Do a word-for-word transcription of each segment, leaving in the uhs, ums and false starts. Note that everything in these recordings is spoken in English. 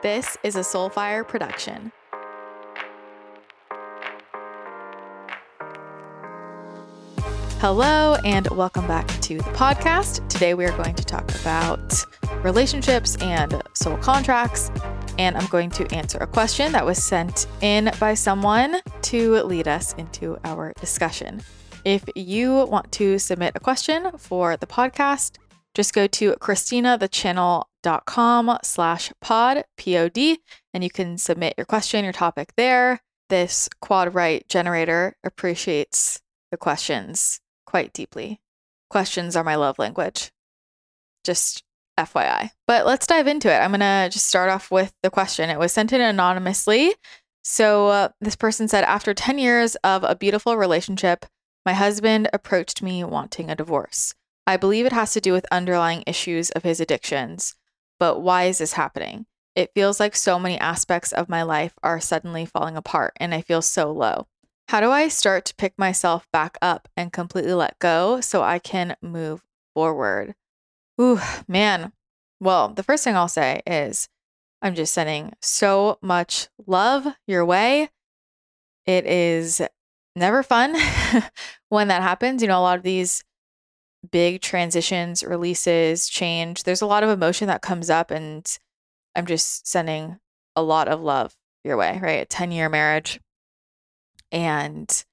This is a Soulfire production. Hello and welcome back to the podcast. Today we are going to talk about relationships and soul contracts, and I'm going to answer a question that was sent in by someone to lead us into our discussion. If you want to submit a question for the podcast, just go to christina the channel dot com slash pod, P O D, and you can submit your question, your topic there. This quad right generator appreciates the questions quite deeply. Questions are my love language. Just F Y I. But let's dive into it. I'm going to just start off with the question. It was sent in anonymously. So uh, this person said, after ten years of a beautiful relationship, my husband approached me wanting a divorce. I believe it has to do with underlying issues of his addictions, but why is this happening? It feels like so many aspects of my life are suddenly falling apart and I feel so low. How do I start to pick myself back up and completely let go so I can move forward? Ooh, man. Well, the first thing I'll say is I'm just sending so much love your way. It is never fun when that happens. You know, a lot of these big transitions, releases, change. There's a lot of emotion that comes up, and I'm just sending a lot of love your way, right? A ten-year marriage. And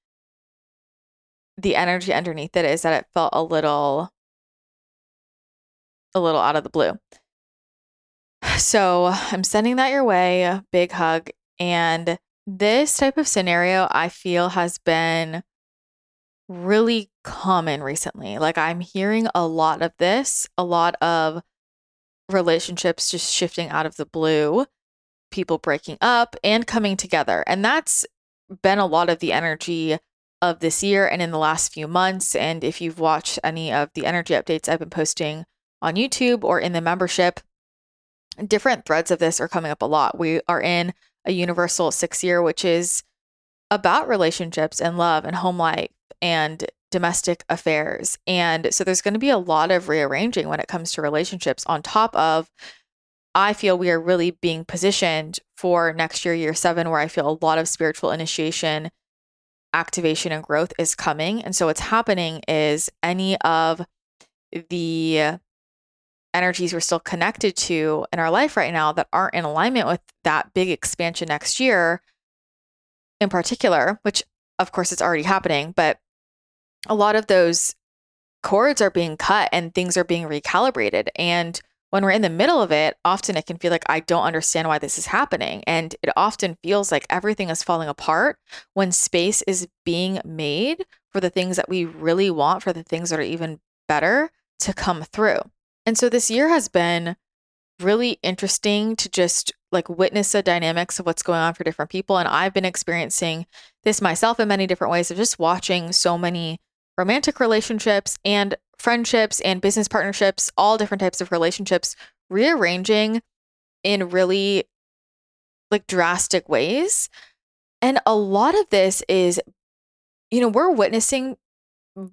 the energy underneath it is that it felt a little, a little out of the blue. So I'm sending that your way. A big hug. And this type of scenario, I feel, has been really common recently. Like, I'm hearing a lot of this, a lot of relationships just shifting out of the blue, people breaking up and coming together. And that's been a lot of the energy of this year and in the last few months. And if you've watched any of the energy updates I've been posting on YouTube or in the membership, different threads of this are coming up a lot. We are in a universal six year, which is about relationships and love and home life and domestic affairs. And so there's going to be a lot of rearranging when it comes to relationships, on top of, I feel we are really being positioned for next year, year seven, where I feel a lot of spiritual initiation, activation, and growth is coming. And so what's happening is any of the energies we're still connected to in our life right now that aren't in alignment with that big expansion next year in particular, which of course it's already happening, but a lot of those cords are being cut and things are being recalibrated. And when we're in the middle of it, often it can feel like I don't understand why this is happening. And it often feels like everything is falling apart when space is being made for the things that we really want, for the things that are even better to come through. And so this year has been really interesting to just like witness the dynamics of what's going on for different people. And I've been experiencing this myself in many different ways of just watching so many romantic relationships and friendships and business partnerships, all different types of relationships rearranging in really like drastic ways. And a lot of this is, you know, we're witnessing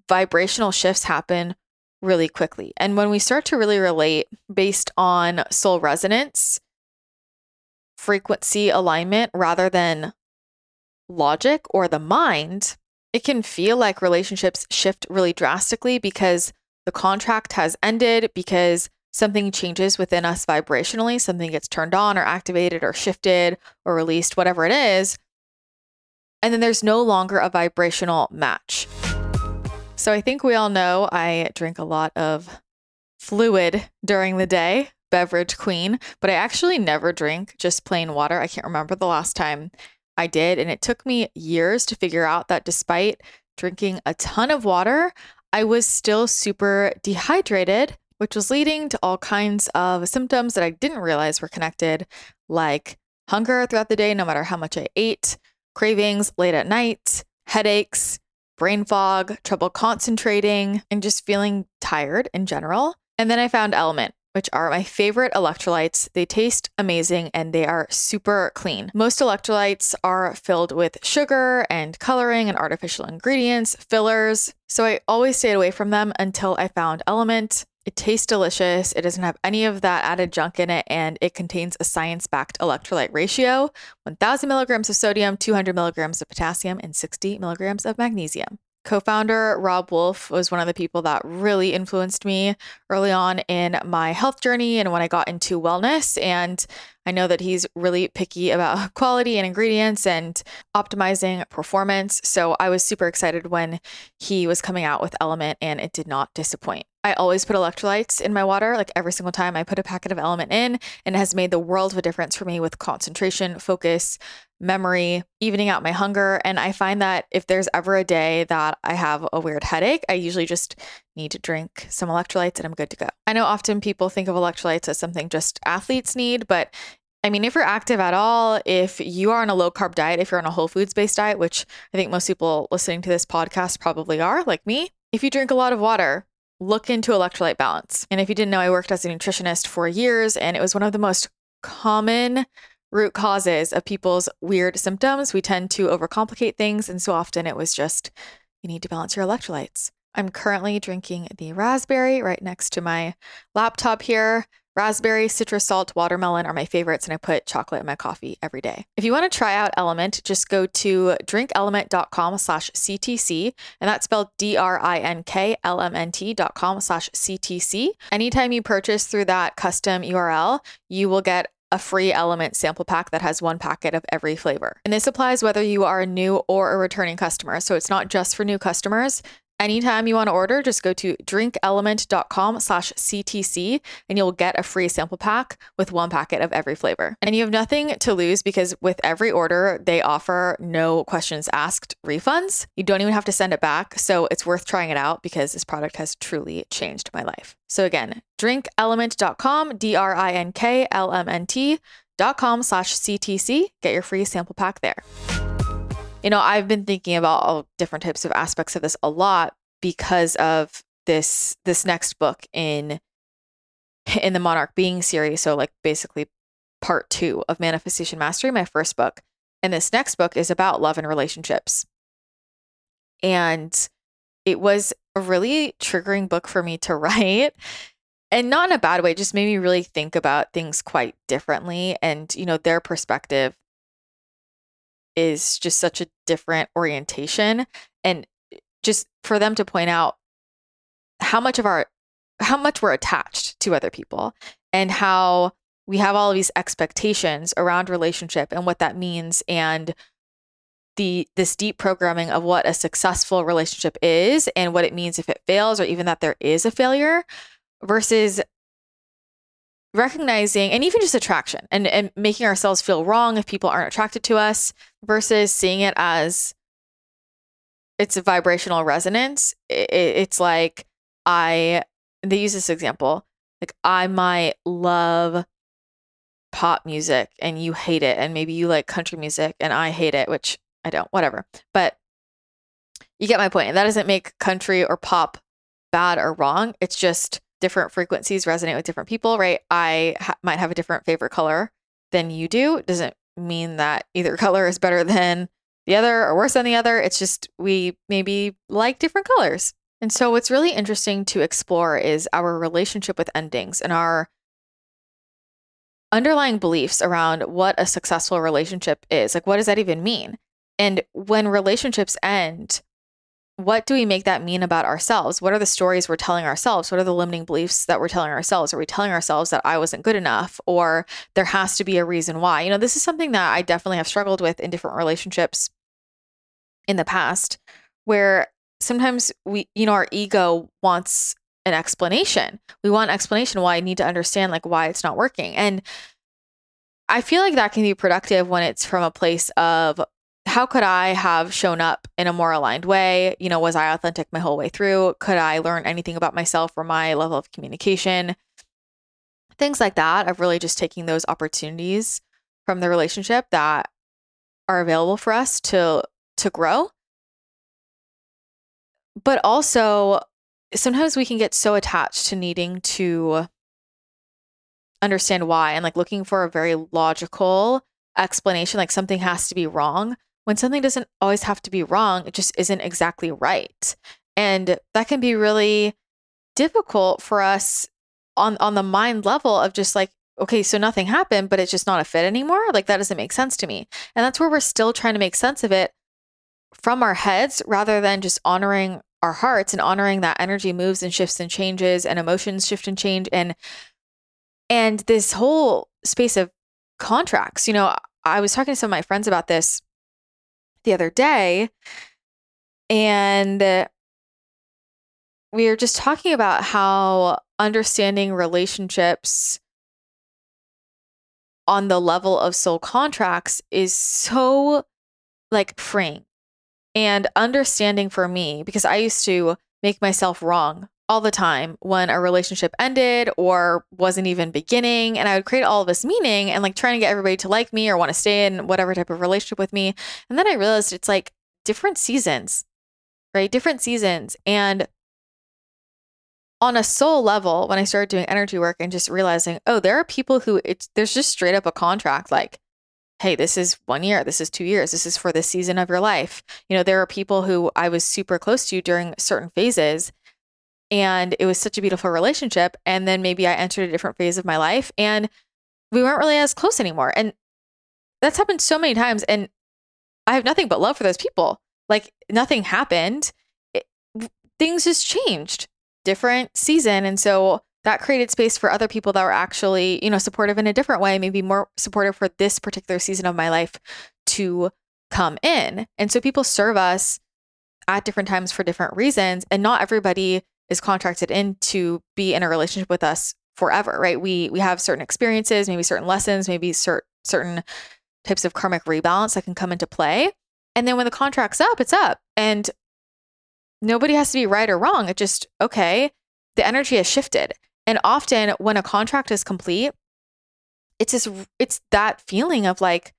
vibrational shifts happen really quickly. And when we start to really relate based on soul resonance, frequency alignment, rather than logic or the mind, it can feel like relationships shift really drastically because the contract has ended, because something changes within us vibrationally, something gets turned on or activated or shifted or released, whatever it is. And then there's no longer a vibrational match. So I think we all know I drink a lot of fluid during the day, beverage queen, but I actually never drink just plain water. I can't remember the last time I did. And it took me years to figure out that despite drinking a ton of water, I was still super dehydrated, which was leading to all kinds of symptoms that I didn't realize were connected, like hunger throughout the day, no matter how much I ate, cravings late at night, headaches, brain fog, trouble concentrating, and just feeling tired in general. And then I found Element, which are my favorite electrolytes. They taste amazing and they are super clean. Most electrolytes are filled with sugar and coloring and artificial ingredients, fillers. So I always stayed away from them until I found Element. It tastes delicious. It doesn't have any of that added junk in it, and it contains a science-backed electrolyte ratio, one thousand milligrams of sodium, two hundred milligrams of potassium, and sixty milligrams of magnesium. Co-founder Rob Wolf was one of the people that really influenced me early on in my health journey and when I got into wellness. And I know that he's really picky about quality and ingredients and optimizing performance. So I was super excited when he was coming out with Element, and it did not disappoint. I always put electrolytes in my water, like every single time I put a packet of Element in, and it has made the world of a difference for me with concentration, focus, memory, evening out my hunger. And I find that if there's ever a day that I have a weird headache, I usually just need to drink some electrolytes and I'm good to go. I know often people think of electrolytes as something just athletes need, but I mean, if you're active at all, if you are on a low carb diet, if you're on a whole foods based diet, which I think most people listening to this podcast probably are, like me, if you drink a lot of water, look into electrolyte balance. And if you didn't know, I worked as a nutritionist for years, and it was one of the most common root causes of people's weird symptoms. We tend to overcomplicate things, and so often it was just, you need to balance your electrolytes. I'm currently drinking the raspberry right next to my laptop here. Raspberry, citrus salt, watermelon are my favorites, and I put chocolate in my coffee every day. If you want to try out Element, just go to drink element dot com slash C T C, and that's spelled D R I N K L M N T dot com slash C T C. Anytime you purchase through that custom U R L, you will get a free Element sample pack that has one packet of every flavor. And this applies whether you are a new or a returning customer, so it's not just for new customers. Anytime you want to order, just go to drink element dot com slash C T C and you'll get a free sample pack with one packet of every flavor. And you have nothing to lose because with every order, they offer no questions asked refunds. You don't even have to send it back. So it's worth trying it out because this product has truly changed my life. So again, drink element dot com, D R I N K L M N T dot com slash C T C. Get your free sample pack there. You know, I've been thinking about all different types of aspects of this a lot because of this this next book in in the Monarch Being series. So like basically part two of Manifestation Mastery, my first book. And this next book is about love and relationships. And it was a really triggering book for me to write. And not in a bad way, just made me really think about things quite differently. And, you know, their perspective is just such a different orientation, and just for them to point out how much of our how much we're attached to other people and how we have all of these expectations around relationship and what that means, and the this deep programming of what a successful relationship is and what it means if it fails, or even that there is a failure, versus recognizing and even just attraction and, and making ourselves feel wrong if people aren't attracted to us, versus seeing it as it's a vibrational resonance. It, it's like I, they use this example, like I might love pop music and you hate it, and maybe you like country music and I hate it, which I don't, whatever. But you get my point. That doesn't make country or pop bad or wrong. It's just different frequencies resonate with different people, right? I ha- might have a different favorite color than you do. It doesn't mean that either color is better than the other or worse than the other. It's just we maybe like different colors. And so what's really interesting to explore is our relationship with endings and our underlying beliefs around what a successful relationship is. Like, what does that even mean? And when relationships end, what do we make that mean about ourselves? What are the stories we're telling ourselves? What are the limiting beliefs that we're telling ourselves? Are we telling ourselves that I wasn't good enough, or there has to be a reason why? You know, this is something that I definitely have struggled with in different relationships in the past, where sometimes we, you know, our ego wants an explanation. We want an explanation why I need to understand like why it's not working. And I feel like that can be productive when it's from a place of, how could I have shown up in a more aligned way? You know, was I authentic my whole way through? Could I learn anything about myself or my level of communication? Things like that, of really just taking those opportunities from the relationship that are available for us to, to grow. But also, sometimes we can get so attached to needing to understand why, and like looking for a very logical explanation, like something has to be wrong, when something doesn't always have to be wrong. It just isn't exactly right. And that can be really difficult for us on, on the mind level of just like, okay, so nothing happened, but it's just not a fit anymore. Like, that doesn't make sense to me. And that's where we're still trying to make sense of it from our heads rather than just honoring our hearts and honoring that energy moves and shifts and changes and emotions shift and change. And, and this whole space of contracts, you know, I was talking to some of my friends about this the other day, and we were just talking about how understanding relationships on the level of soul contracts is so like freeing. And understanding for me, because I used to make myself wrong all the time when a relationship ended or wasn't even beginning. And I would create all of this meaning and like trying to get everybody to like me or want to stay in whatever type of relationship with me. And then I realized it's like different seasons, right? Different seasons. And on a soul level, when I started doing energy work and just realizing, oh, there are people who it's, there's just straight up a contract. Like, hey, this is one year, this is two years, this is for this season of your life. You know, there are people who I was super close to during certain phases, and it was such a beautiful relationship. And then maybe I entered a different phase of my life and we weren't really as close anymore. And that's happened so many times. And I have nothing but love for those people. Like, nothing happened. It, things just changed. Different season. And so that created space for other people that were actually, you know, supportive in a different way, maybe more supportive for this particular season of my life to come in. And so people serve us at different times for different reasons. And not everybody is contracted in to be in a relationship with us forever, right? We we have certain experiences, maybe certain lessons, maybe cer- certain types of karmic rebalance that can come into play. And then when the contract's up, it's up. And nobody has to be right or wrong. It just, okay, the energy has shifted. And often when a contract is complete, it's just, it's that feeling of like,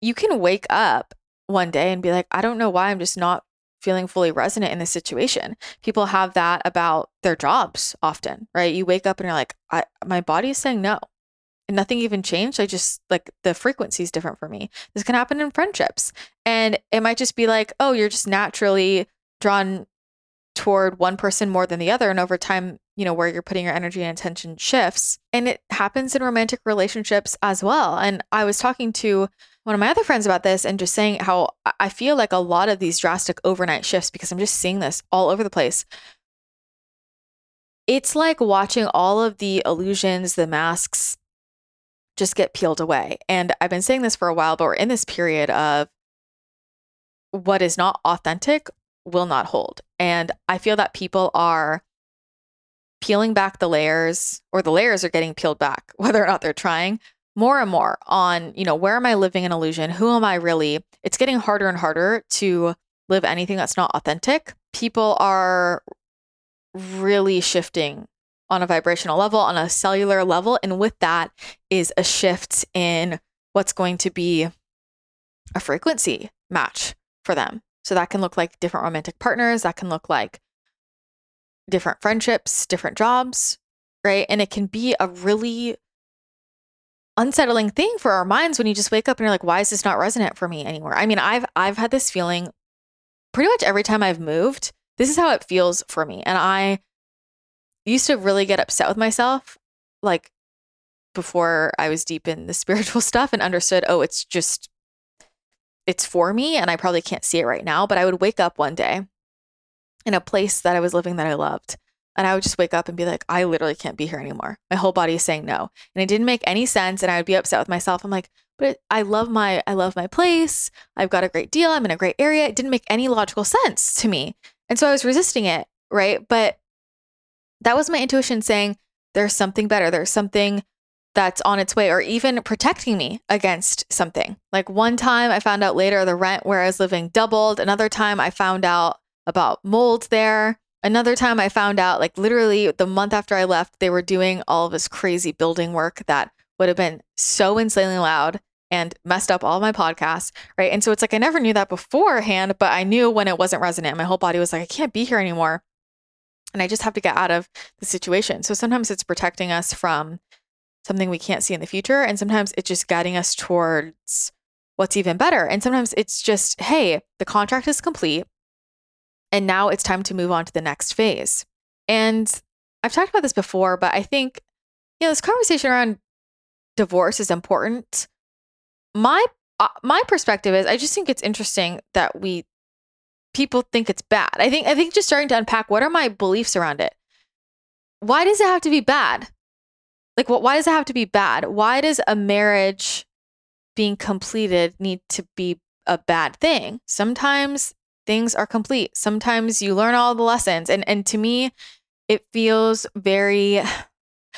you can wake up one day and be like, I don't know why I'm just not feeling fully resonant in this situation. People have that about their jobs often, right? You wake up and you're like, I, my body is saying no. And nothing even changed. I just like the frequency is different for me. This can happen in friendships. And it might just be like, oh, you're just naturally drawn toward one person more than the other. And over time, you know, where you're putting your energy and attention shifts. And it happens in romantic relationships as well. And I was talking to one of my other friends about this and just saying how I feel like a lot of these drastic overnight shifts, because I'm just seeing this all over the place. It's like watching all of the illusions, the masks just get peeled away. And I've been saying this for a while, but we're in this period of what is not authentic will not hold. And I feel that people are peeling back the layers, or the layers are getting peeled back, whether or not they're trying, more and more on, you know, where am I living an illusion? Who am I really? It's getting harder and harder to live anything that's not authentic. People are really shifting on a vibrational level, on a cellular level. And with that is a shift in what's going to be a frequency match for them. So that can look like different romantic partners, that can look like different friendships, different jobs, right? And it can be a really unsettling thing for our minds when you just wake up and you're like, why is this not resonant for me anymore? I mean, I've I've had this feeling pretty much every time I've moved. This is how it feels for me. And I used to really get upset with myself, like before I was deep in the spiritual stuff and understood, oh, it's just it's for me and I probably can't see it right now, but I would wake up one day in a place that I was living that I loved. And I would just wake up and be like, I literally can't be here anymore. My whole body is saying no. And it didn't make any sense. And I would be upset with myself. I'm like, but it, I love my, I love my place. I've got a great deal. I'm in a great area. It didn't make any logical sense to me. And so I was resisting it. Right. But that was my intuition saying there's something better. There's something that's on its way, or even protecting me against something. Like one time I found out later the rent where I was living doubled. Another time I found out about mold there. Another time I found out, like literally the month after I left, they were doing all of this crazy building work that would have been so insanely loud and messed up all my podcasts, right? And so it's like, I never knew that beforehand, but I knew when it wasn't resonant. My whole body was like, I can't be here anymore. And I just have to get out of the situation. So sometimes it's protecting us from something we can't see in the future. And sometimes it's just guiding us towards what's even better. And sometimes it's just, hey, the contract is complete. And now it's time to move on to the next phase. And I've talked about this before, but I think, you know, this conversation around divorce is important. My uh, my perspective is I just think it's interesting that we people think it's bad. I think I think just starting to unpack, what are my beliefs around it? Why does it have to be bad? Like, what? Why does it have to be bad? Why does a marriage being completed need to be a bad thing? Sometimes things are complete. Sometimes you learn all the lessons. And and to me, it feels very,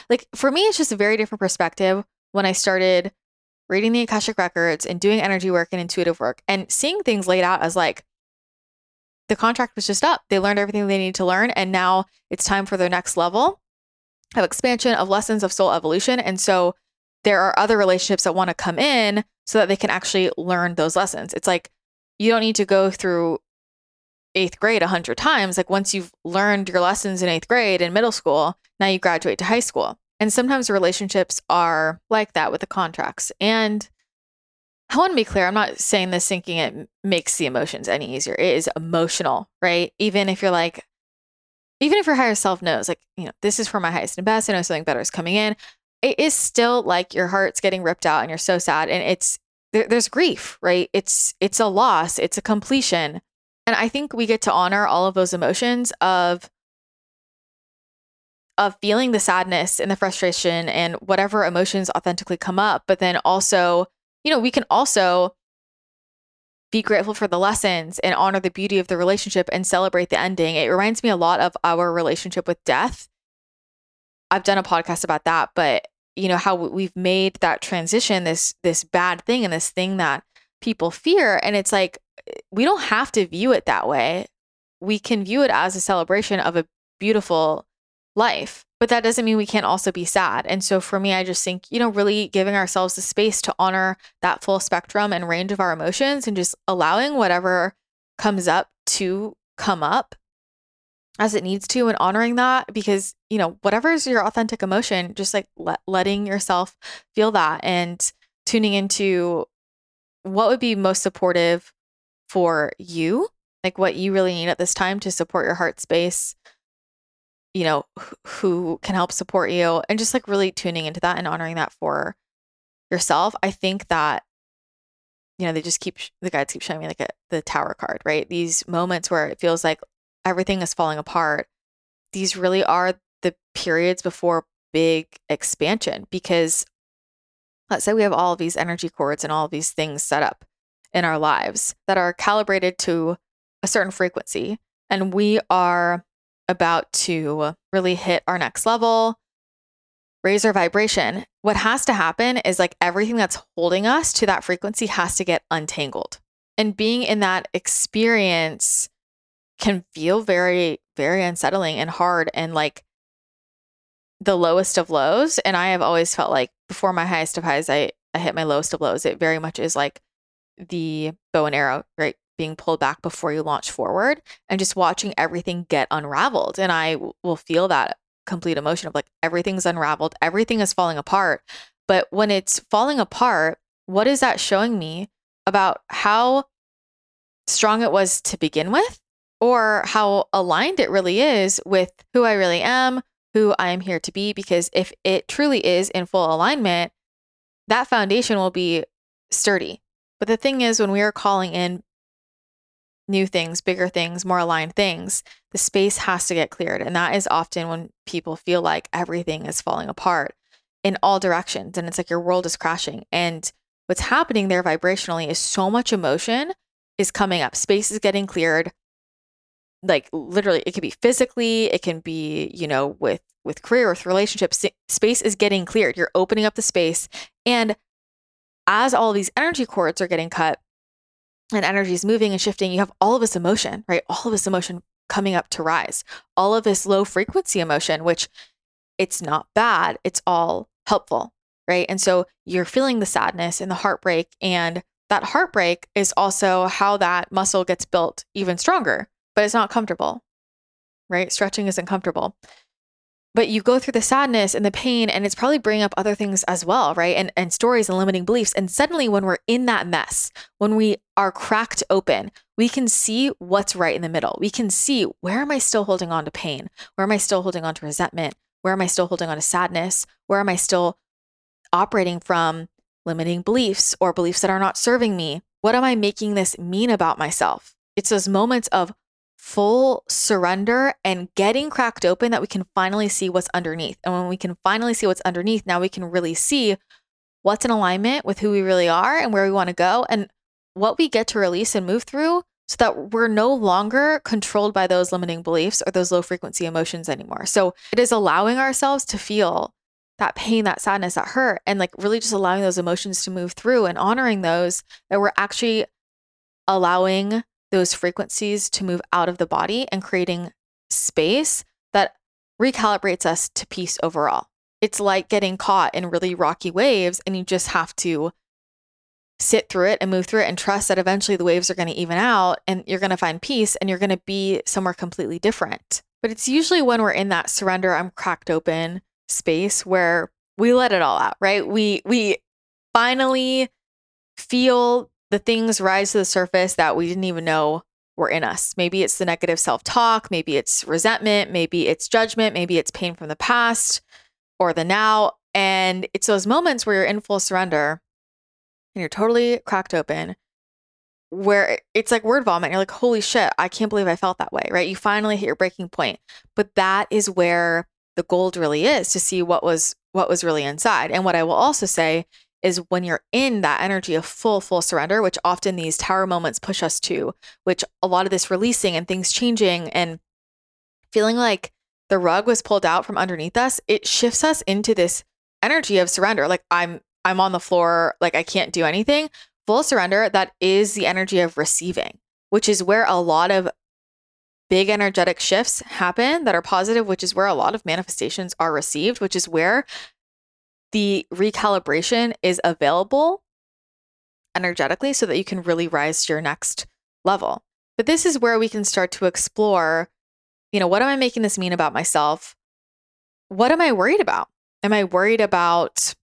like, for me, it's just a very different perspective when I started reading the Akashic Records and doing energy work and intuitive work and seeing things laid out as like, the contract was just up. They learned everything they needed to learn. And now it's time for their next level of expansion, of lessons, of soul evolution. And so there are other relationships that want to come in so that they can actually learn those lessons. It's like, you don't need to go through eighth grade a hundred times. Like, once you've learned your lessons in eighth grade and middle school, now you graduate to high school. And sometimes relationships are like that with the contracts. And I want to be clear, I'm not saying this thinking it makes the emotions any easier. It is emotional, right? Even if you're like, even if your higher self knows, like, you know, this is for my highest and best, I know something better is coming in, it is still like your heart's getting ripped out and you're so sad. And it's, there, there's grief, right? It's, it's a loss. It's a completion. And I think we get to honor all of those emotions of, of feeling the sadness and the frustration and whatever emotions authentically come up, but then also, you know, we can also be grateful for the lessons and honor the beauty of the relationship and celebrate the ending. It reminds me a lot of our relationship with death. I've done a podcast about that, but you know, how we've made that transition, this, this bad thing and this thing that people fear. And it's like, we don't have to view it that way. We can view it as a celebration of a beautiful life. But that doesn't mean we can't also be sad. And so for me, I just think, you know, really giving ourselves the space to honor that full spectrum and range of our emotions and just allowing whatever comes up to come up as it needs to and honoring that, because, you know, whatever is your authentic emotion, just like let, letting yourself feel that and tuning into what would be most supportive for you, like what you really need at this time to support your heart space, you know, who can help support you, and just like really tuning into that and honoring that for yourself. I think that, you know, they just keep, the guides keep showing me like a, the tower card, right? These moments where it feels like everything is falling apart. These really are the periods before big expansion, because let's say we have all of these energy cords and all of these things set up in our lives that are calibrated to a certain frequency. And we are about to really hit our next level, raise our vibration. What has to happen is like everything that's holding us to that frequency has to get untangled. And being in that experience can feel very, very unsettling and hard and like the lowest of lows. And I have always felt like before my highest of highs, I, I hit my lowest of lows. It very much is like the bow and arrow, right? Being pulled back before you launch forward and just watching everything get unraveled. And I w- will feel that complete emotion of like, everything's unraveled, everything is falling apart. But when it's falling apart, what is that showing me about how strong it was to begin with, or how aligned it really is with who I really am, who I am here to be? Because if it truly is in full alignment, that foundation will be sturdy. But the thing is, when we are calling in new things, bigger things, more aligned things, the space has to get cleared. And that is often when people feel like everything is falling apart in all directions. And it's like your world is crashing. And what's happening there vibrationally is so much emotion is coming up. Space is getting cleared. Like literally, it could be physically, it can be, you know, with, with career, with relationships, space is getting cleared. You're opening up the space. And as all these energy cords are getting cut and energy is moving and shifting, you have all of this emotion, right? All of this emotion coming up to rise, all of this low frequency emotion, which it's not bad. It's all helpful, right? And so you're feeling the sadness and the heartbreak, and that heartbreak is also how that muscle gets built even stronger, but it's not comfortable, right? Stretching isn't comfortable. But you go through the sadness and the pain, and it's probably bringing up other things as well, right? And and stories and limiting beliefs. And suddenly when we're in that mess, when we are cracked open, we can see what's right in the middle. We can see, where am I still holding on to pain? Where am I still holding on to resentment? Where am I still holding on to sadness? Where am I still operating from limiting beliefs or beliefs that are not serving me? What am I making this mean about myself? It's those moments of full surrender and getting cracked open that we can finally see what's underneath. And when we can finally see what's underneath, now we can really see what's in alignment with who we really are and where we want to go and what we get to release and move through, so that we're no longer controlled by those limiting beliefs or those low frequency emotions anymore. So it is allowing ourselves to feel that pain, that sadness, that hurt, and like really just allowing those emotions to move through and honoring those, that we're actually allowing those frequencies to move out of the body and creating space that recalibrates us to peace overall. It's like getting caught in really rocky waves, and you just have to sit through it and move through it and trust that eventually the waves are going to even out and you're going to find peace and you're going to be somewhere completely different. But it's usually when we're in that surrender, I'm cracked open space where we let it all out, right? We we finally feel the things rise to the surface that we didn't even know were in us. Maybe it's the negative self-talk, maybe it's resentment, maybe it's judgment, maybe it's pain from the past or the now. And it's those moments where you're in full surrender and you're totally cracked open, where it's like word vomit. You're like, holy shit, I can't believe I felt that way, right? You finally hit your breaking point. But that is where the gold really is, to see what was what was really inside. And what I will also say is, when you're in that energy of full, full surrender, which often these tower moments push us to, which a lot of this releasing and things changing and feeling like the rug was pulled out from underneath us, it shifts us into this energy of surrender. Like I'm I'm on the floor, like I can't do anything. Full surrender, that is the energy of receiving, which is where a lot of big energetic shifts happen that are positive, which is where a lot of manifestations are received, which is where the recalibration is available energetically so that you can really rise to your next level. But this is where we can start to explore, you know, what am I making this mean about myself? What am I worried about? Am I worried about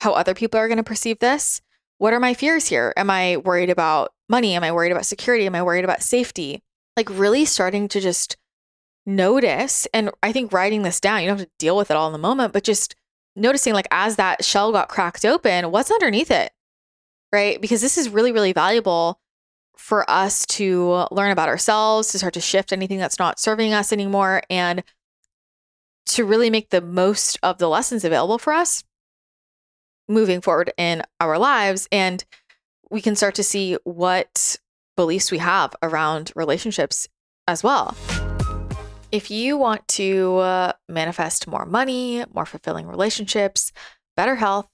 how other people are going to perceive this? What are my fears here? Am I worried about money? Am I worried about security? Am I worried about safety? Like really starting to just notice, and I think writing this down, you don't have to deal with it all in the moment, but just noticing, like, as that shell got cracked open, what's underneath it, right? Because this is really, really valuable for us to learn about ourselves, to start to shift anything that's not serving us anymore, and to really make the most of the lessons available for us moving forward in our lives. And we can start to see what beliefs we have around relationships as well. If you want to uh, manifest more money, more fulfilling relationships, better health,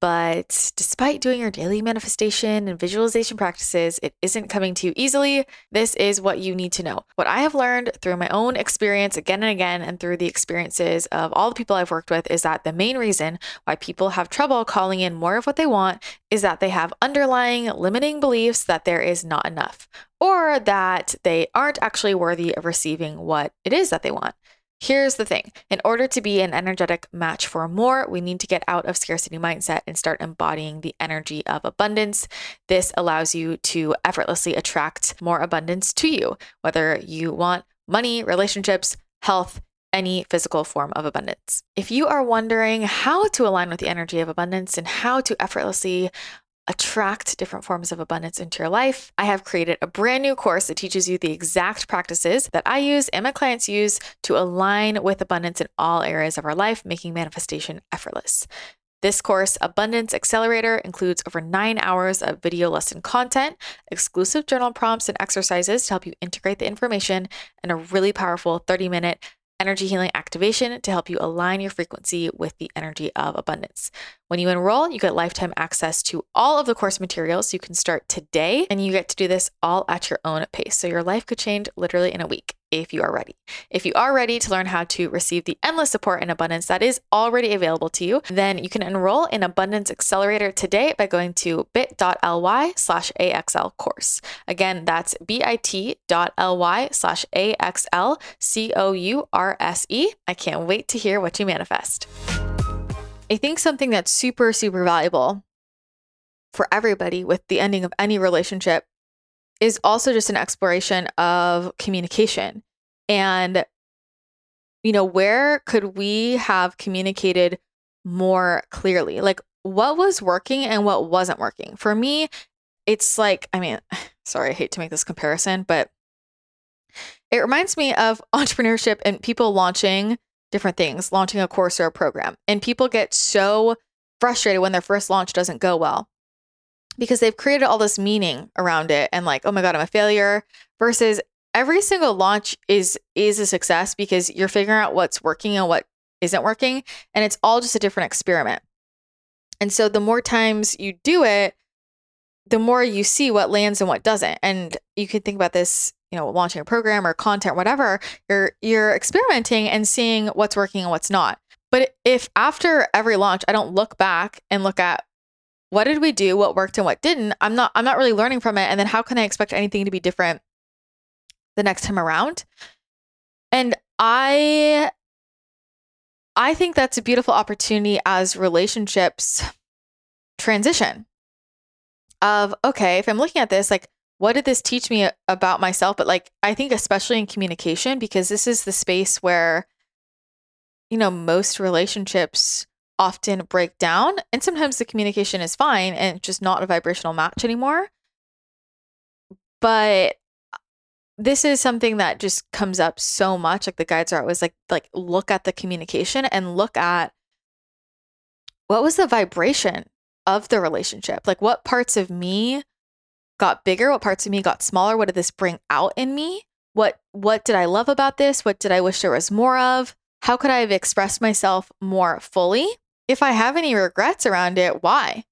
but despite doing your daily manifestation and visualization practices, it isn't coming to you easily, this is what you need to know. What I have learned through my own experience again and again, and through the experiences of all the people I've worked with, is that the main reason why people have trouble calling in more of what they want is that they have underlying limiting beliefs that there is not enough, or that they aren't actually worthy of receiving what it is that they want. Here's the thing. In order to be an energetic match for more, we need to get out of scarcity mindset and start embodying the energy of abundance. This allows you to effortlessly attract more abundance to you, whether you want money, relationships, health, any physical form of abundance. If you are wondering how to align with the energy of abundance and how to effortlessly attract different forms of abundance into your life, I have created a brand new course that teaches you the exact practices that I use and my clients use to align with abundance in all areas of our life, making manifestation effortless. This course, Abundance Accelerator, includes over nine hours of video lesson content, exclusive journal prompts and exercises to help you integrate the information, and a really powerful thirty minute energy healing activation to help you align your frequency with the energy of abundance. When you enroll, you get lifetime access to all of the course materials. You can start today, and you get to do this all at your own pace. So your life could change literally in a week. if you are ready. If you are ready to learn how to receive the endless support and abundance that is already available to you, then you can enroll in Abundance Accelerator today by going to bit.ly slash AXL course. Again, that's bit.ly slash AXL C-O-U-R-S-E. I can't wait to hear what you manifest. I think something that's super, super valuable for everybody with the ending of any relationship is also just an exploration of communication. And, you know, where could we have communicated more clearly? Like, what was working and what wasn't working? For me, it's like, I mean, sorry, I hate to make this comparison, but it reminds me of entrepreneurship and people launching different things, launching a course or a program. And people get so frustrated when their first launch doesn't go well, because they've created all this meaning around it and like, oh my God, I'm a failure, versus every single launch is is a success because you're figuring out what's working and what isn't working. And it's all just a different experiment. And so the more times you do it, the more you see what lands and what doesn't. And you can think about this, you know, launching a program or content, whatever, you're you're experimenting and seeing what's working and what's not. But if after every launch, I don't look back and look at, what did we do? What worked and what didn't? I'm not, I'm not really learning from it. And then how can I expect anything to be different the next time around? And I, I think that's a beautiful opportunity as relationships transition of, okay, if I'm looking at this, like, what did this teach me about myself? But like, I think especially in communication, because this is the space where, you know, most relationships often break down, and sometimes the communication is fine and just not a vibrational match anymore. But this is something that just comes up so much. Like the guides are always like, like look at the communication and look at what was the vibration of the relationship? Like what parts of me got bigger? What parts of me got smaller? What did this bring out in me? What, what did I love about this? What did I wish there was more of? How could I have expressed myself more fully? If I have any regrets around it, why?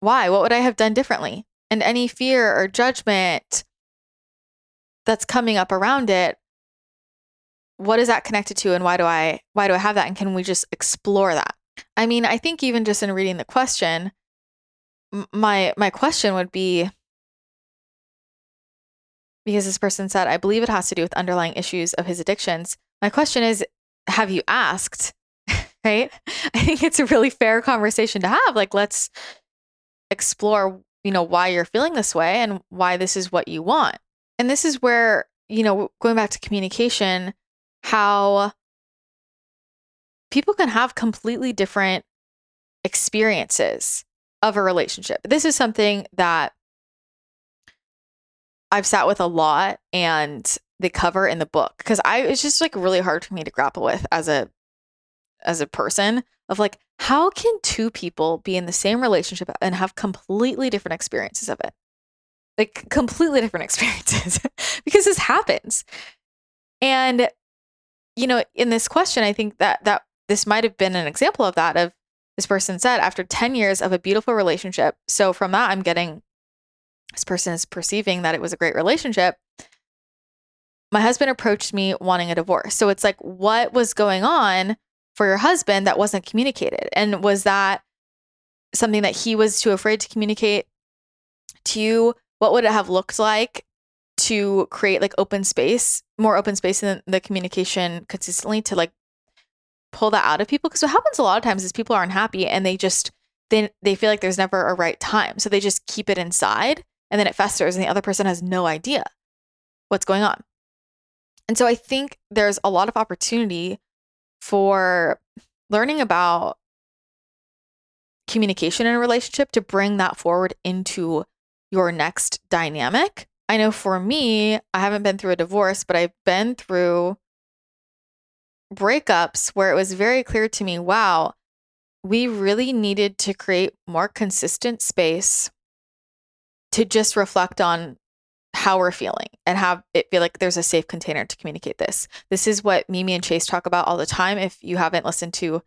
Why? What would I have done differently? And any fear or judgment that's coming up around it, what is that connected to? And why do I, why do I have that? And can we just explore that? I mean, I think even just in reading the question, my, my question would be, because this person said, I believe it has to do with underlying issues of his addictions. My question is, have you asked? Right? I think it's a really fair conversation to have. Like, let's explore, you know, why you're feeling this way and why this is what you want. And this is where, you know, going back to communication, how people can have completely different experiences of a relationship. This is something that I've sat with a lot, and they cover in the book, because I it's just like really hard for me to grapple with as a as a person of like, how can two people be in the same relationship and have completely different experiences of it? Like completely different experiences because this happens. And you know, in this question, I think that that this might have been an example of that. Of this person said, after ten years of a beautiful relationship, so from that I'm getting this person is perceiving that it was a great relationship. My husband approached me wanting a divorce. So it's like, what was going on for your husband that wasn't communicated? And was that something that he was too afraid to communicate to you? What would it have looked like to create like open space, more open space in the communication consistently to like pull that out of people? Because what happens a lot of times is people aren't happy and they just, they, they feel like there's never a right time. So they just keep it inside. And then it festers and the other person has no idea what's going on. And so I think there's a lot of opportunity for learning about communication in a relationship to bring that forward into your next dynamic. I know for me, I haven't been through a divorce, but I've been through breakups where it was very clear to me, wow, we really needed to create more consistent space to just reflect on how we're feeling and have it feel like there's a safe container to communicate this. This is what Mimi and Chase talk about all the time. If you haven't listened to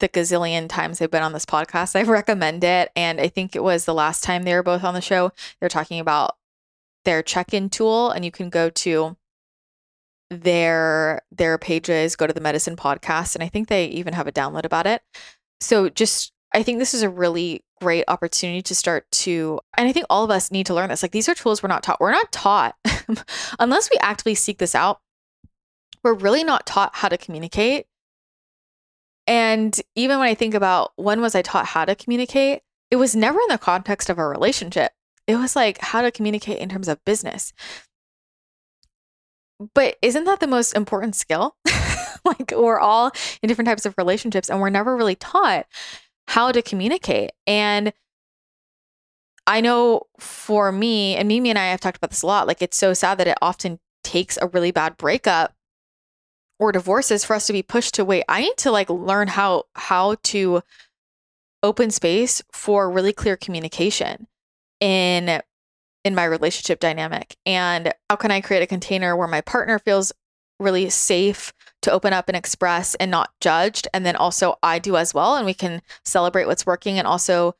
the gazillion times they've been on this podcast, I recommend it. And I think it was the last time they were both on the show. They're talking about their check-in tool, and you can go to their their pages, go to the Medicine podcast, and I think they even have a download about it. So just, I think this is a really great opportunity to start to, and I think all of us need to learn this. Like, these are tools we're not taught. We're not taught, unless we actively seek this out, we're really not taught how to communicate. And even when I think about when was I taught how to communicate, it was never in the context of a relationship. It was like how to communicate in terms of business. But isn't that the most important skill? Like, we're all in different types of relationships and we're never really taught how to communicate. And I know for me, and Mimi and I have talked about this a lot, like, it's so sad that it often takes a really bad breakup or divorces for us to be pushed to, wait, I need to like learn how how to open space for really clear communication in in my relationship dynamic. And how can I create a container where my partner feels really safe to open up and express and not judged, and then also I do as well, and we can celebrate what's working and also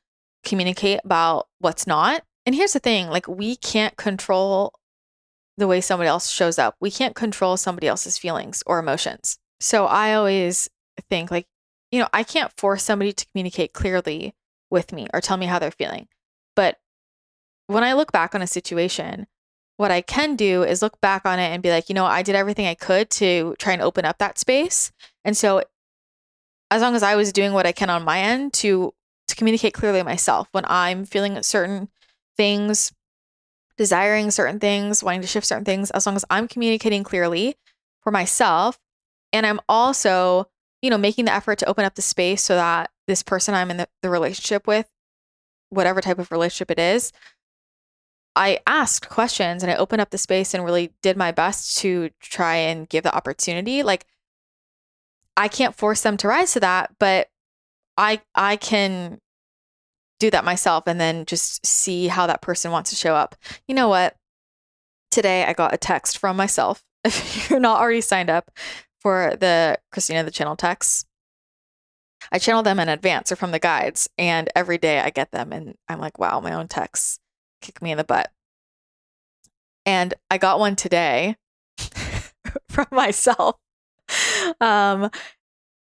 communicate about what's not. And here's the thing, like, we can't control the way somebody else shows up. We can't control somebody else's feelings or emotions. So I always think, like, you know, I can't force somebody to communicate clearly with me or tell me how they're feeling. But when I look back on a situation, what I can do is look back on it and be like, you know, I did everything I could to try and open up that space. And so as long as I was doing what I can on my end to to communicate clearly myself, when I'm feeling certain things, desiring certain things, wanting to shift certain things, as long as I'm communicating clearly for myself, and I'm also, you know, making the effort to open up the space so that this person I'm in the, the relationship with, whatever type of relationship it is, I asked questions and I opened up the space and really did my best to try and give the opportunity. Like, I can't force them to rise to that, but I I can do that myself and then just see how that person wants to show up. You know what? Today I got a text from myself. If you're not already signed up for the Christina the Channel texts, I channel them in advance or from the guides, and every day I get them and I'm like, wow, my own texts kick me in the butt. And I got one today from myself. Um,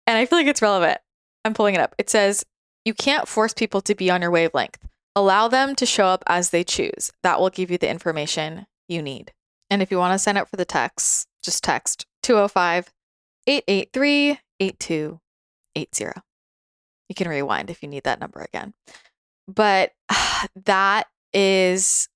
and I feel like it's relevant. I'm pulling it up. It says, "You can't force people to be on your wavelength. Allow them to show up as they choose. That will give you the information you need." And if you want to sign up for the text, just text two oh five, eight eight three, eight two eight zero. You can rewind if you need that number again. But that is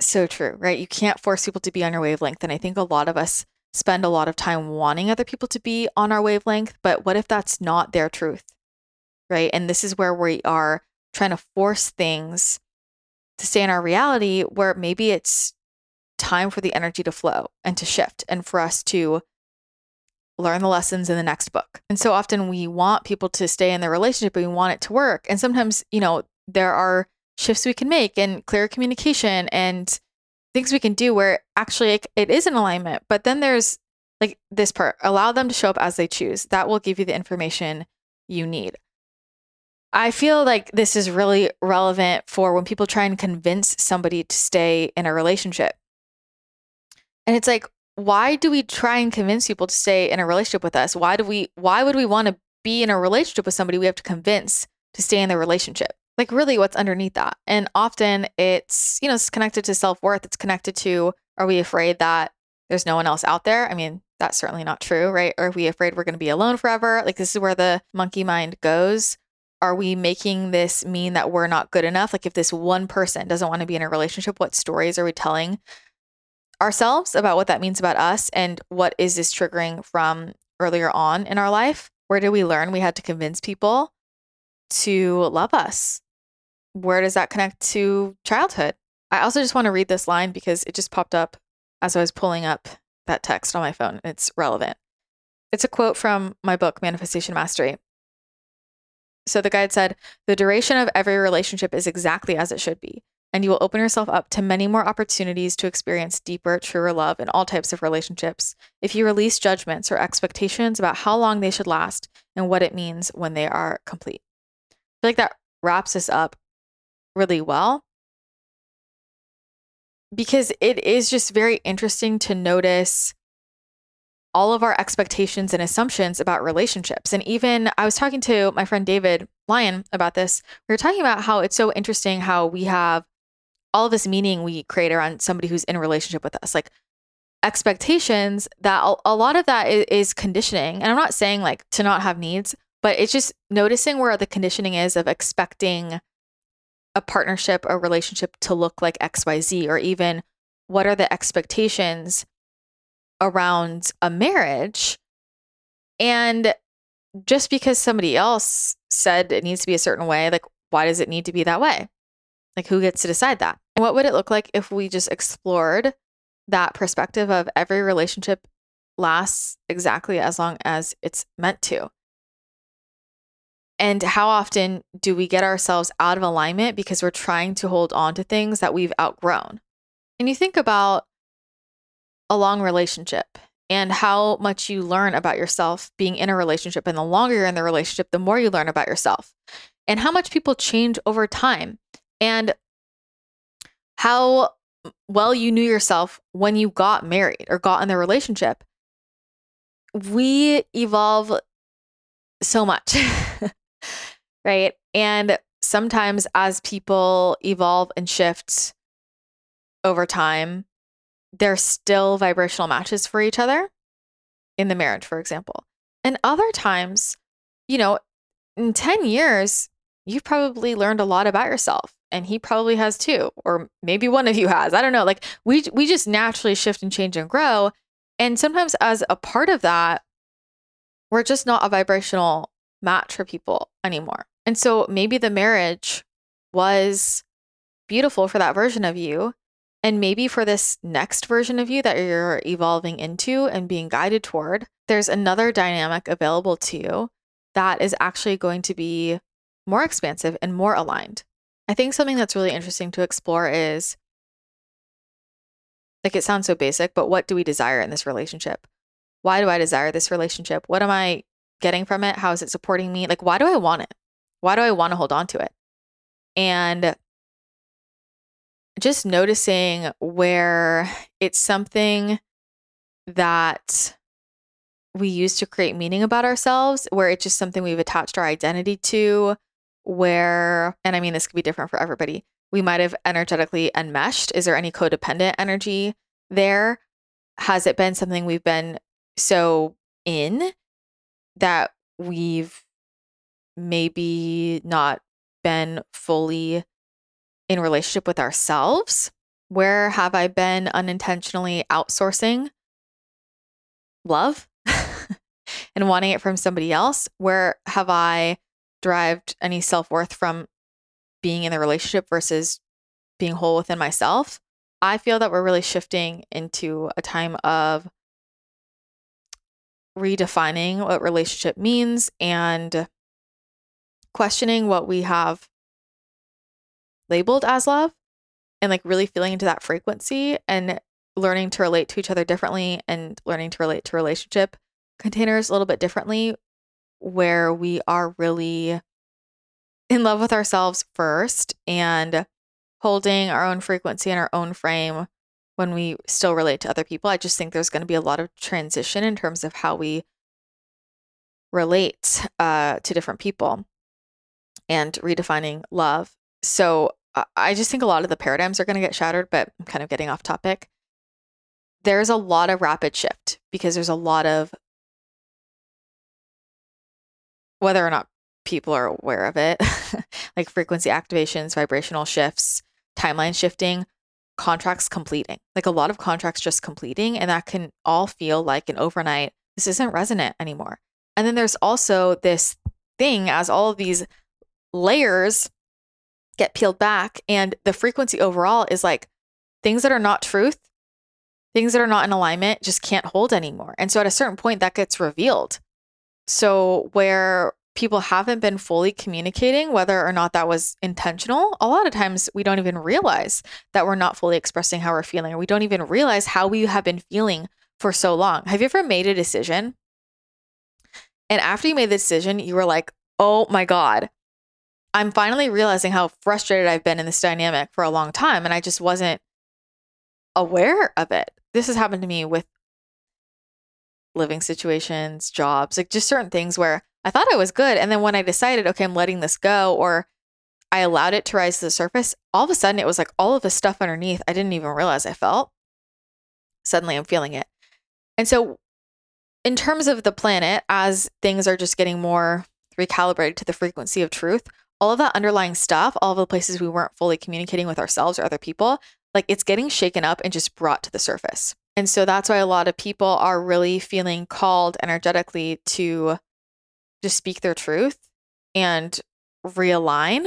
so true, right? You can't force people to be on your wavelength. And I think a lot of us spend a lot of time wanting other people to be on our wavelength, but what if that's not their truth, right? And this is where we are trying to force things to stay in our reality, where maybe it's time for the energy to flow and to shift and for us to learn the lessons in the next book. And so often we want people to stay in their relationship, but we want it to work. And sometimes, you know, there are shifts we can make and clear communication and things we can do where actually it is in alignment. But then there's like this part, allow them to show up as they choose. That will give you the information you need. I feel like this is really relevant for when people try and convince somebody to stay in a relationship. And it's like, why do we try and convince people to stay in a relationship with us? Why do we, why would we want to be in a relationship with somebody we have to convince to stay in the relationship? Like, really, what's underneath that? And often it's, you know, it's connected to self-worth. It's connected to, are we afraid that there's no one else out there? I mean, that's certainly not true, right? Are we afraid we're going to be alone forever? Like, this is where the monkey mind goes. Are we making this mean that we're not good enough? Like, if this one person doesn't want to be in a relationship, what stories are we telling ourselves about what that means about us, and what is this triggering from earlier on in our life? Where did we learn we had to convince people to love us? Where does that connect to childhood? I also just want to read this line because it just popped up as I was pulling up that text on my phone. It's relevant. It's a quote from my book, Manifestation Mastery. So the guide said, "The duration of every relationship is exactly as it should be, and you will open yourself up to many more opportunities to experience deeper, truer love in all types of relationships if you release judgments or expectations about how long they should last and what it means when they are complete." I feel like that wraps us up really well. because it is just very interesting to notice all of our expectations and assumptions about relationships. And even I was talking to my friend David Lyon about this. We were talking about how it's so interesting how we have all of this meaning we create around somebody who's in a relationship with us, like expectations that a lot of that is conditioning. And I'm not saying like to not have needs, but it's just noticing where the conditioning is of expecting a partnership or relationship to look like X Y Z, or even what are the expectations around a marriage. And just because somebody else said it needs to be a certain way, like, why does it need to be that way? Like, who gets to decide that? What would it look like if we just explored that perspective of every relationship lasts exactly as long as it's meant to? And how often do we get ourselves out of alignment because we're trying to hold on to things that we've outgrown? And you think about a long relationship and how much you learn about yourself being in a relationship. And the longer you're in the relationship, the more you learn about yourself, and how much people change over time, and how well you knew yourself when you got married or got in the relationship. We evolve so much. Right. And sometimes as people evolve and shift over time, they're still vibrational matches for each other in the marriage, for example. And other times, you know, in ten years, you've probably learned a lot about yourself, and he probably has too, or maybe one of you has. I don't know. Like we, we just naturally shift and change and grow. And sometimes as a part of that, we're just not a vibrational match for people anymore. And so maybe the marriage was beautiful for that version of you. And maybe for this next version of you that you're evolving into and being guided toward, there's another dynamic available to you that is actually going to be more expansive and more aligned. I think something that's really interesting to explore is, like, it sounds so basic, but what do we desire in this relationship? Why do I desire this relationship? What am I getting from it? How is it supporting me? Like, why do I want it? Why do I want to hold on to it? And just noticing where it's something that we use to create meaning about ourselves, where it's just something we've attached our identity to, where, and I mean, this could be different for everybody, we might have energetically enmeshed. Is there any codependent energy there? Has it been something we've been so in that we've maybe not been fully in relationship with ourselves? Where have I been unintentionally outsourcing love and wanting it from somebody else? Where have I derived any self-worth from being in the relationship versus being whole within myself? I feel that we're really shifting into a time of redefining what relationship means and questioning what we have labeled as love, and like really feeling into that frequency and learning to relate to each other differently, and learning to relate to relationship containers a little bit differently, where we are really in love with ourselves first and holding our own frequency and our own frame when we still relate to other people. I just think there's going to be a lot of transition in terms of how we relate uh, to different people and redefining love. So uh, I just think a lot of the paradigms are going to get shattered, but I'm kind of getting off topic. There's a lot of rapid shift because there's a lot of, whether or not people are aware of it, like frequency activations, vibrational shifts, timeline shifting, contracts completing, like a lot of contracts just completing. And that can all feel like an overnight, this isn't resonant anymore. And then there's also this thing, as all of these layers get peeled back, and the frequency overall is like things that are not truth, things that are not in alignment just can't hold anymore. And so at a certain point that gets revealed. So where people haven't been fully communicating, whether or not that was intentional, a lot of times we don't even realize that we're not fully expressing how we're feeling, or we don't even realize how we have been feeling for so long. Have you ever made a decision, and after you made the decision, you were like, oh my God, I'm finally realizing how frustrated I've been in this dynamic for a long time, and I just wasn't aware of it. This has happened to me with living situations, jobs, like just certain things where I thought I was good. And then when I decided, okay, I'm letting this go, or I allowed it to rise to the surface, all of a sudden it was like all of the stuff underneath I didn't even realize I felt. Suddenly I'm feeling it. And so in terms of the planet, as things are just getting more recalibrated to the frequency of truth, all of that underlying stuff, all of the places we weren't fully communicating with ourselves or other people, like it's getting shaken up and just brought to the surface. And so that's why a lot of people are really feeling called energetically to just speak their truth and realign.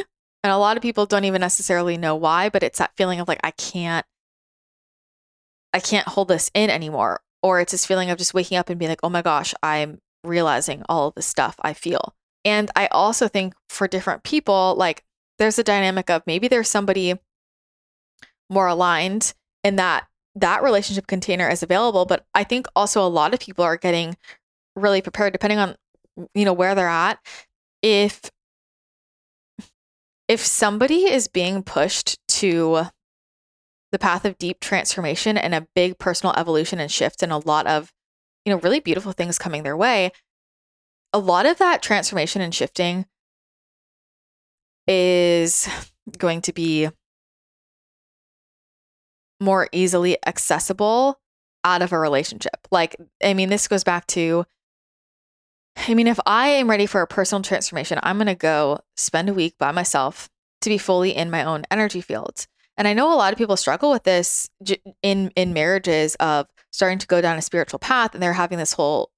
And a lot of people don't even necessarily know why, but it's that feeling of like, I can't, I can't hold this in anymore. Or it's this feeling of just waking up and being like, oh my gosh, I'm realizing all of the stuff I feel. And I also think for different people, like there's a dynamic of maybe there's somebody more aligned in that that relationship container is available. But I think also a lot of people are getting really prepared, depending on, you know, where they're at. If, if somebody is being pushed to the path of deep transformation and a big personal evolution and shift and a lot of, you know, really beautiful things coming their way, a lot of that transformation and shifting is going to be more easily accessible out of a relationship. Like, I mean, this goes back to, I mean, if I am ready for a personal transformation, I'm going to go spend a week by myself to be fully in my own energy field. And I know a lot of people struggle with this in, in marriages of starting to go down a spiritual path and they're having this whole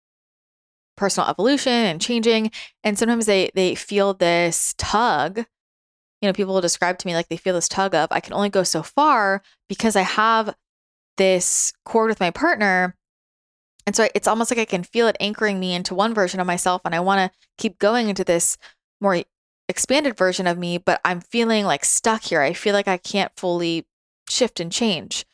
personal evolution and changing. And sometimes they, they feel this tug. You know, people will describe to me like they feel this tug of, I can only go so far because I have this cord with my partner. And so it's almost like I can feel it anchoring me into one version of myself. And I want to keep going into this more expanded version of me, but I'm feeling like stuck here. I feel like I can't fully shift and change.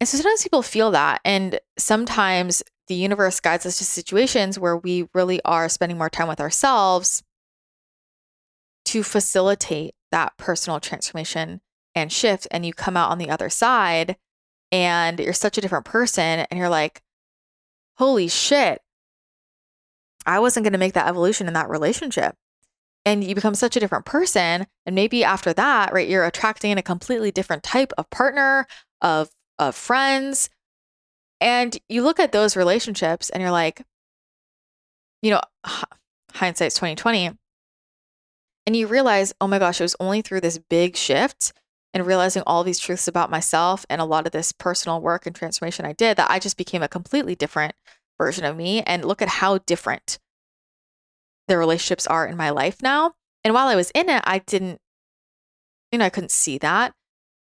And so sometimes people feel that. And sometimes the universe guides us to situations where we really are spending more time with ourselves to facilitate that personal transformation and shift. And you come out on the other side and you're such a different person and you're like, holy shit, I wasn't going to make that evolution in that relationship. And you become such a different person. And maybe after that, right, you're attracting a completely different type of partner, of, of friends. And you look at those relationships and you're like, you know, hindsight's twenty twenty. And you realize, oh my gosh, it was only through this big shift and realizing all these truths about myself and a lot of this personal work and transformation I did that I just became a completely different version of me. And look at how different the relationships are in my life now. And while I was in it, I didn't, you know, I couldn't see that,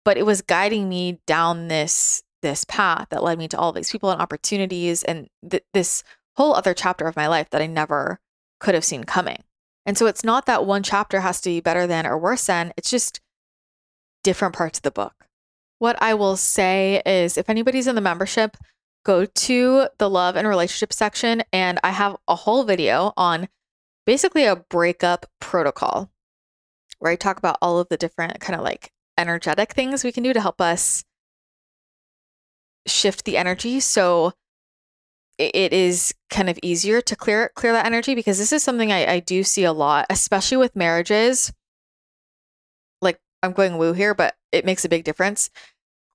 but it was guiding me down this, this path that led me to all these people and opportunities and th- this whole other chapter of my life that I never could have seen coming. And so it's not that one chapter has to be better than or worse than, it's just different parts of the book. What I will say is if anybody's in the membership, go to the love and relationship section and I have a whole video on basically a breakup protocol where I talk about all of the different kind of like energetic things we can do to help us shift the energy. So it is kind of easier to clear clear that energy, because this is something I, I do see a lot, especially with marriages. Like I'm going woo here, but it makes a big difference.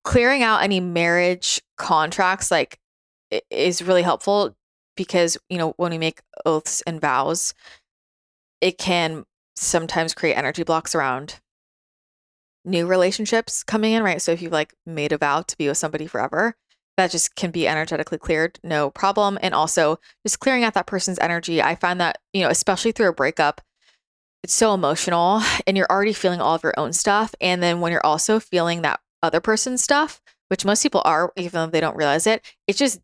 Clearing out any marriage contracts like is really helpful because, you know, when we make oaths and vows, it can sometimes create energy blocks around new relationships coming in, right? So if you've like made a vow to be with somebody forever, that just can be energetically cleared, no problem. And also just clearing out that person's energy. I find that, you know, especially through a breakup, it's so emotional and you're already feeling all of your own stuff. And then when you're also feeling that other person's stuff, which most people are, even though they don't realize it, it's just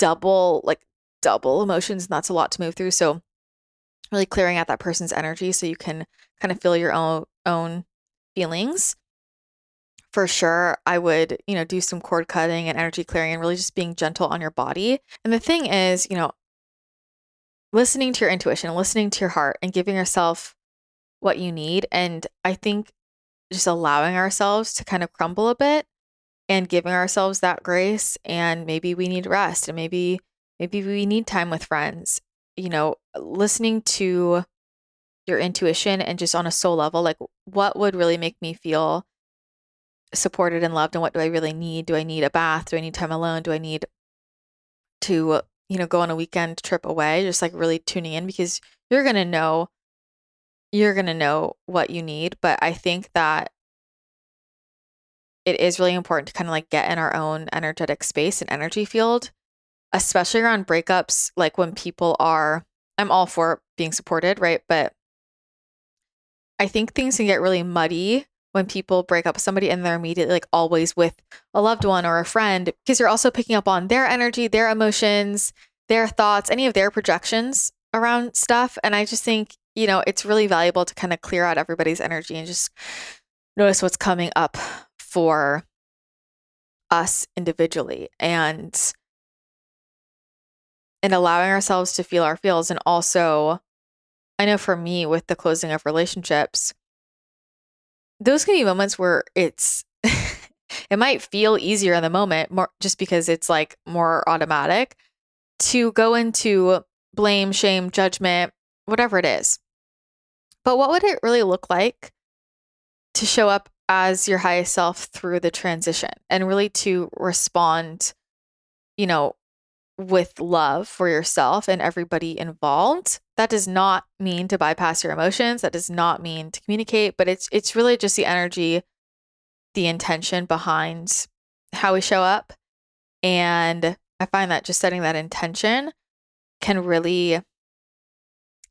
double, like double emotions. And that's a lot to move through. So really clearing out that person's energy so you can kind of feel your own own feelings. For sure, I would, you know, do some cord cutting and energy clearing and really just being gentle on your body. And the thing is, you know, listening to your intuition, listening to your heart and giving yourself what you need. And I think just allowing ourselves to kind of crumble a bit and giving ourselves that grace. And maybe we need rest, and maybe, maybe we need time with friends, you know, listening to your intuition and just on a soul level, like what would really make me feel supported and loved, and what do I really need? Do I need a bath? Do I need time alone? Do I need to, you know, go on a weekend trip away? Just like really tuning in, because you're going to know, you're going to know what you need. But I think that it is really important to kind of like get in our own energetic space and energy field, especially around breakups. Like when people are, I'm all for being supported, right? But I think things can get really muddy when people break up with somebody and they're immediately like always with a loved one or a friend, because you're also picking up on their energy, their emotions, their thoughts, any of their projections around stuff. And I just think, you know, it's really valuable to kind of clear out everybody's energy and just notice what's coming up for us individually, and and allowing ourselves to feel our feels. And also, I know for me with the closing of relationships, those can be moments where it's it might feel easier in the moment, more just because it's like more automatic to go into blame, shame, judgment, whatever it is. But what would it really look like to show up as your highest self through the transition, and really to respond, you know, with love for yourself and everybody involved? That does not mean to bypass your emotions. That does not mean to communicate, but it's it's really just the energy, the intention behind how we show up. And I find that just setting that intention can really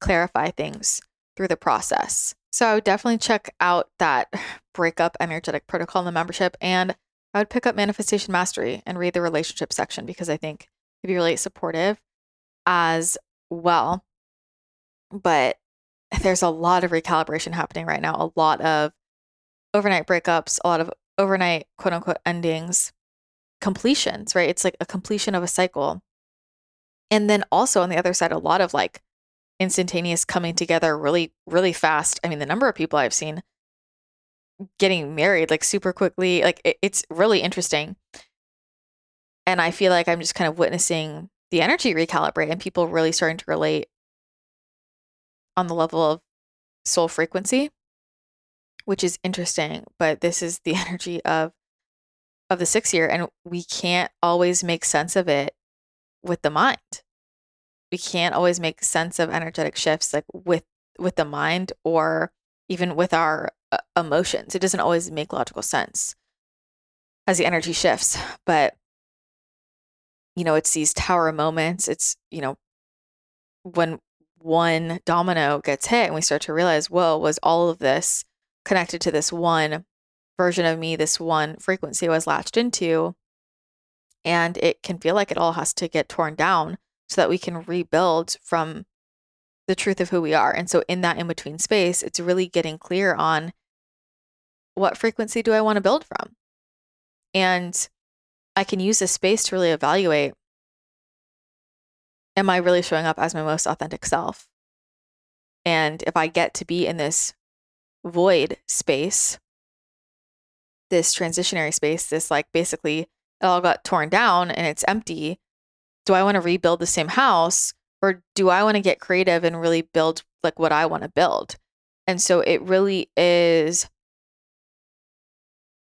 clarify things through the process. So I would definitely check out that breakup energetic protocol in the membership, and I would pick up Manifestation Mastery and read the relationship section, because I think it'd be really supportive as well. But there's a lot of recalibration happening right now, a lot of overnight breakups, a lot of overnight quote unquote endings, completions, right? It's like a completion of a cycle. And then also on the other side, a lot of like instantaneous coming together really, really fast. I mean, the number of people I've seen getting married like super quickly, like it, it's really interesting. And I feel like I'm just kind of witnessing the energy recalibrate and people really starting to relate on the level of soul frequency, which is interesting. But this is the energy of of the sixth year, and we can't always make sense of it with the mind. We can't always make sense of energetic shifts like with with the mind, or even with our uh, emotions. It doesn't always make logical sense as the energy shifts. But, you know, it's these tower moments. It's, you know, when one domino gets hit and we start to realize, whoa, was all of this connected to this one version of me, this one frequency I was latched into? And it can feel like it all has to get torn down, so that we can rebuild from the truth of who we are. And so in that in-between space, it's really getting clear on what frequency do I want to build from? And I can use this space to really evaluate, am I really showing up as my most authentic self? And if I get to be in this void space, this transitionary space, this like basically it all got torn down and it's empty, do I want to rebuild the same house, or do I want to get creative and really build like what I want to build? And so it really is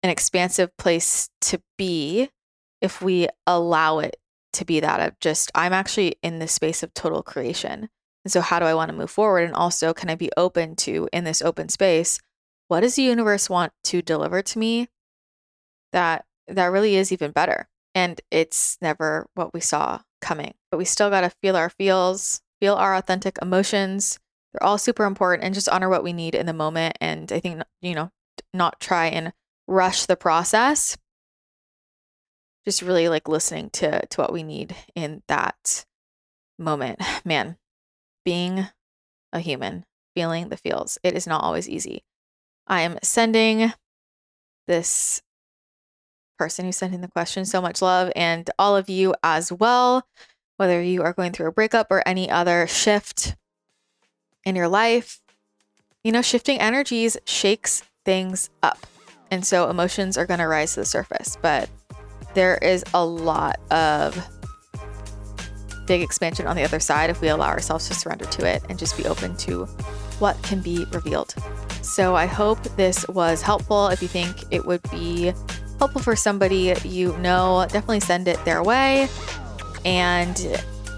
an expansive place to be if we allow it to be that, of just, I'm actually in the space of total creation. And so how do I want to move forward? And also, can I be open to, in this open space, what does the universe want to deliver to me? That, that really is even better. And it's never what we saw coming, but we still got to feel our feels, feel our authentic emotions. They're all super important, and just honor what we need in the moment. And I think, you know, not try and rush the process, just really like listening to, to what we need in that moment. Man, being a human, feeling the feels, it is not always easy. I am sending this person who's sending the question so much love, and all of you as well, whether you are going through a breakup or any other shift in your life. You know, shifting energies shakes things up, and so emotions are going to rise to the surface, but there is a lot of big expansion on the other side if we allow ourselves to surrender to it and just be open to what can be revealed. So I hope this was helpful. If you think it would be helpful for somebody you know, definitely send it their way. And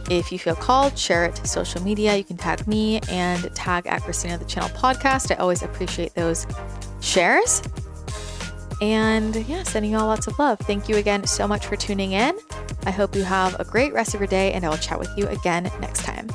if you feel called, share it to social media. You can tag me and tag at Christina the Channel Podcast. I always appreciate those shares. And yeah, sending you all lots of love. Thank you again so much for tuning in. I hope you have a great rest of your day, and I will chat with you again next time.